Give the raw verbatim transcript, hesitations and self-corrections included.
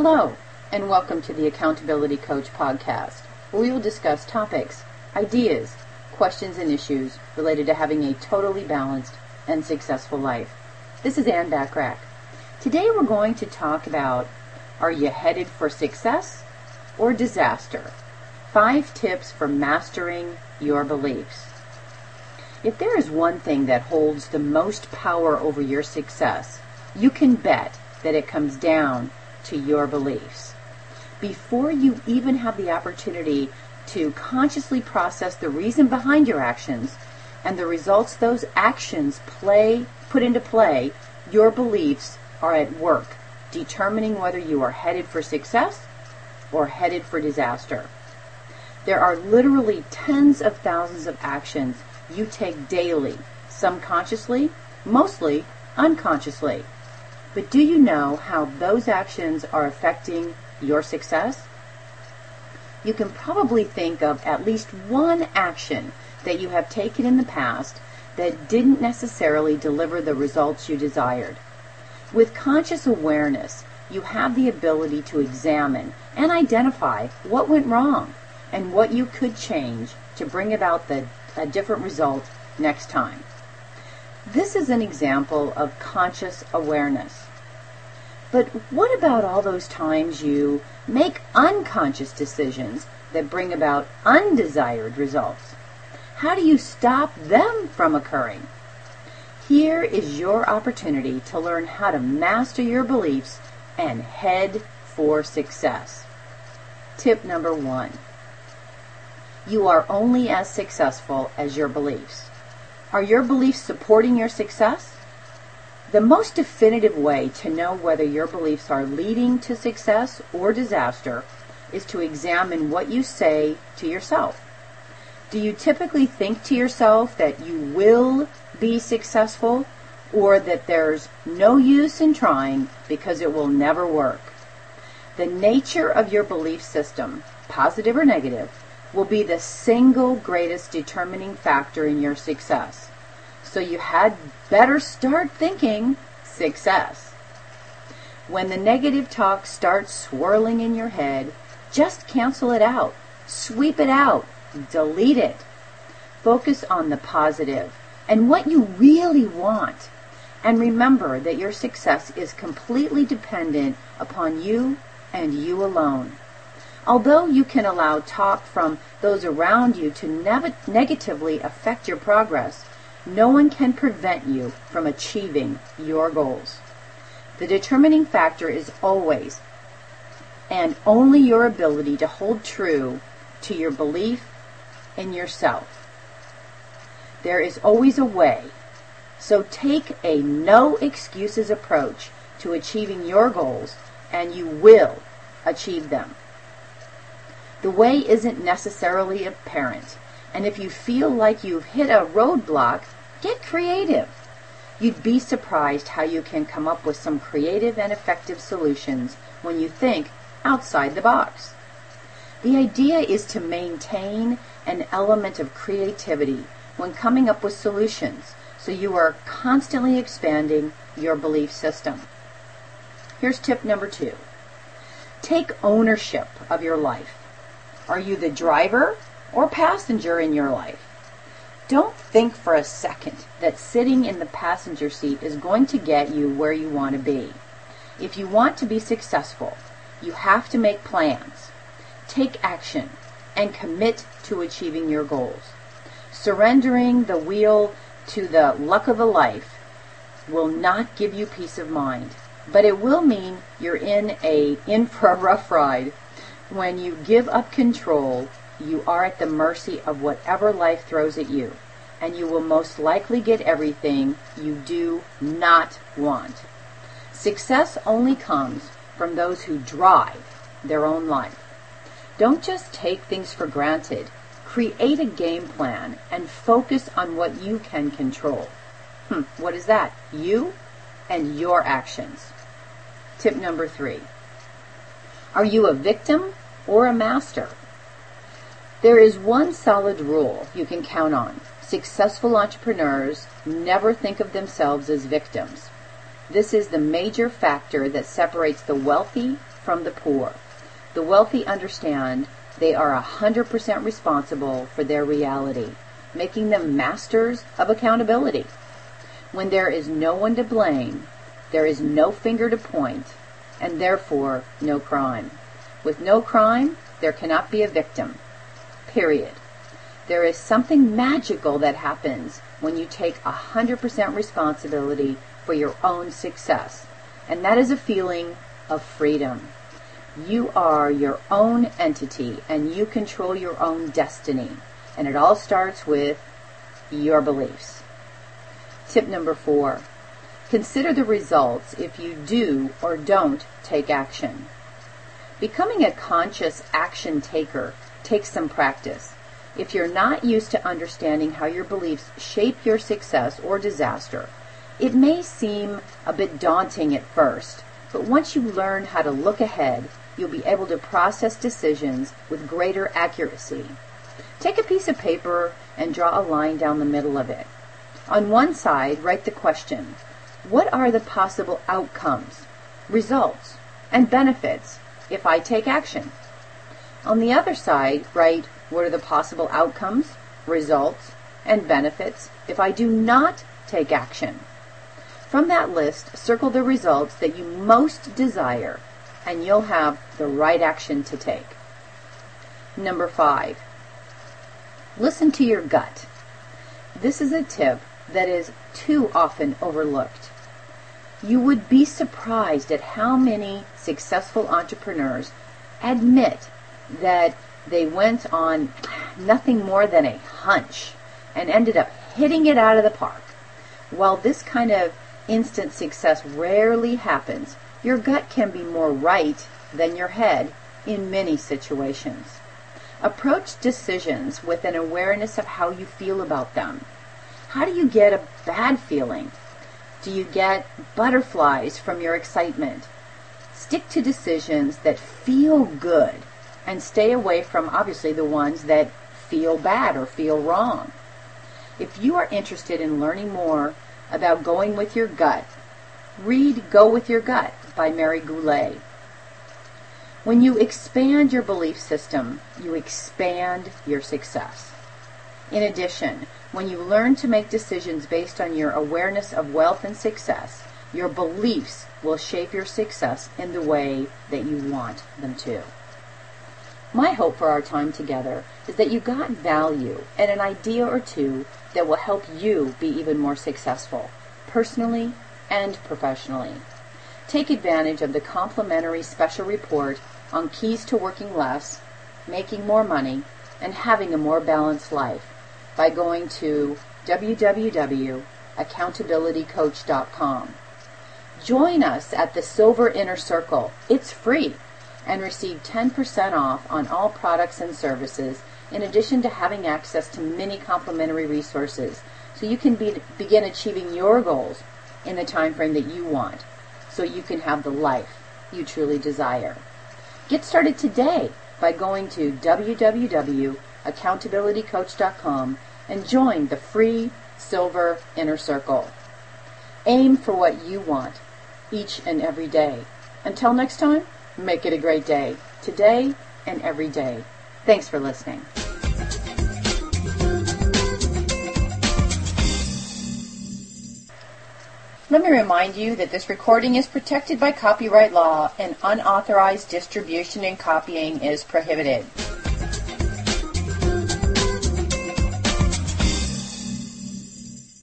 Hello, and welcome to the Accountability Coach Podcast, where we will discuss topics, ideas, questions, and issues related to having a totally balanced and successful life. This is Ann Bachrach. Today we're going to talk about, are you headed for success or disaster? Five tips for mastering your beliefs. If there is one thing that holds the most power over your success, you can bet that it comes down to your beliefs. Before you even have the opportunity to consciously process the reason behind your actions and the results those actions play put into play, your beliefs are at work, determining whether you are headed for success or headed for disaster. There are literally tens of thousands of actions you take daily, some consciously, mostly unconsciously. But do you know how those actions are affecting your success? You can probably think of at least one action that you have taken in the past that didn't necessarily deliver the results you desired. With conscious awareness, you have the ability to examine and identify what went wrong and what you could change to bring about the a different result next time. This is an example of conscious awareness. But what about all those times you make unconscious decisions that bring about undesired results? How do you stop them from occurring? Here is your opportunity to learn how to master your beliefs and head for success. Tip number one. You are only as successful as your beliefs. Are your beliefs supporting your success? The most definitive way to know whether your beliefs are leading to success or disaster is to examine what you say to yourself. Do you typically think to yourself that you will be successful, or that there's no use in trying because it will never work? The nature of your belief system, positive or negative, will be the single greatest determining factor in your success. So you had better start thinking success. When the negative talk starts swirling in your head, just cancel it out, sweep it out, delete it. Focus on the positive and what you really want. And remember that your success is completely dependent upon you and you alone. Although you can allow talk from those around you to nev- negatively affect your progress, no one can prevent you from achieving your goals. The determining factor is always and only your ability to hold true to your belief in yourself. There is always a way, so take a no excuses approach to achieving your goals, and you will achieve them. The way isn't necessarily apparent, and if you feel like you've hit a roadblock, get creative. You'd be surprised how you can come up with some creative and effective solutions when you think outside the box. The idea is to maintain an element of creativity when coming up with solutions, so you are constantly expanding your belief system. Here's tip number two. Take ownership of your life. Are you the driver or passenger in your life? Don't think for a second that sitting in the passenger seat is going to get you where you want to be. If you want to be successful, you have to make plans, take action, and commit to achieving your goals. Surrendering the wheel to the luck of a life will not give you peace of mind, but it will mean you're in a in for a rough ride. When you give up control, you are at the mercy of whatever life throws at you, and you will most likely get everything you do not want. Success only comes from those who drive their own life. Don't just take things for granted. Create a game plan and focus on what you can control. Hmm, what is that? You and your actions. Tip number three. Are you a victim or a master? There is one solid rule you can count on. Successful entrepreneurs never think of themselves as victims. This is the major factor that separates the wealthy from the poor. The wealthy understand they are one hundred percent responsible for their reality, making them masters of accountability. When there is no one to blame, there is no finger to point, and therefore no crime. With no crime, there cannot be a victim. Period. There is something magical that happens when you take one hundred percent responsibility for your own success, and that is a feeling of freedom. You are your own entity, and you control your own destiny, and it all starts with your beliefs. Tip number four, consider the results if you do or don't take action. Becoming a conscious action taker takes some practice. If you're not used to understanding how your beliefs shape your success or disaster, it may seem a bit daunting at first, but once you learn how to look ahead, you'll be able to process decisions with greater accuracy. Take a piece of paper and draw a line down the middle of it. On one side, write the question, what are the possible outcomes, results, and benefits if I take action? On the other side, write, what are the possible outcomes, results, and benefits if I do not take action? From that list, circle the results that you most desire, and you'll have the right action to take. Number five, listen to your gut. This is a tip that is too often overlooked. You would be surprised at how many successful entrepreneurs admit that they went on nothing more than a hunch and ended up hitting it out of the park. While this kind of instant success rarely happens, your gut can be more right than your head in many situations. Approach decisions with an awareness of how you feel about them. How do you get a bad feeling? Do you get butterflies from your excitement? Stick to decisions that feel good and stay away from, obviously, the ones that feel bad or feel wrong. If you are interested in learning more about going with your gut, read Go With Your Gut by Mary Goulet. When you expand your belief system, you expand your success. In addition, when you learn to make decisions based on your awareness of wealth and success, your beliefs will shape your success in the way that you want them to. My hope for our time together is that you got value and an idea or two that will help you be even more successful, personally and professionally. Take advantage of the complimentary special report on keys to working less, making more money, and having a more balanced life by going to w w w dot accountability coach dot com. Join us at the Silver Inner Circle. It's free, and receive ten percent off on all products and services, in addition to having access to many complimentary resources, so you can be, begin achieving your goals in the time frame that you want, so you can have the life you truly desire. Get started today by going to w w w dot accountability coach dot com and join the free Silver Inner Circle. Aim for what you want each and every day. Until next time, make it a great day, today and every day. Thanks for listening. Let me remind you that this recording is protected by copyright law and unauthorized distribution and copying is prohibited.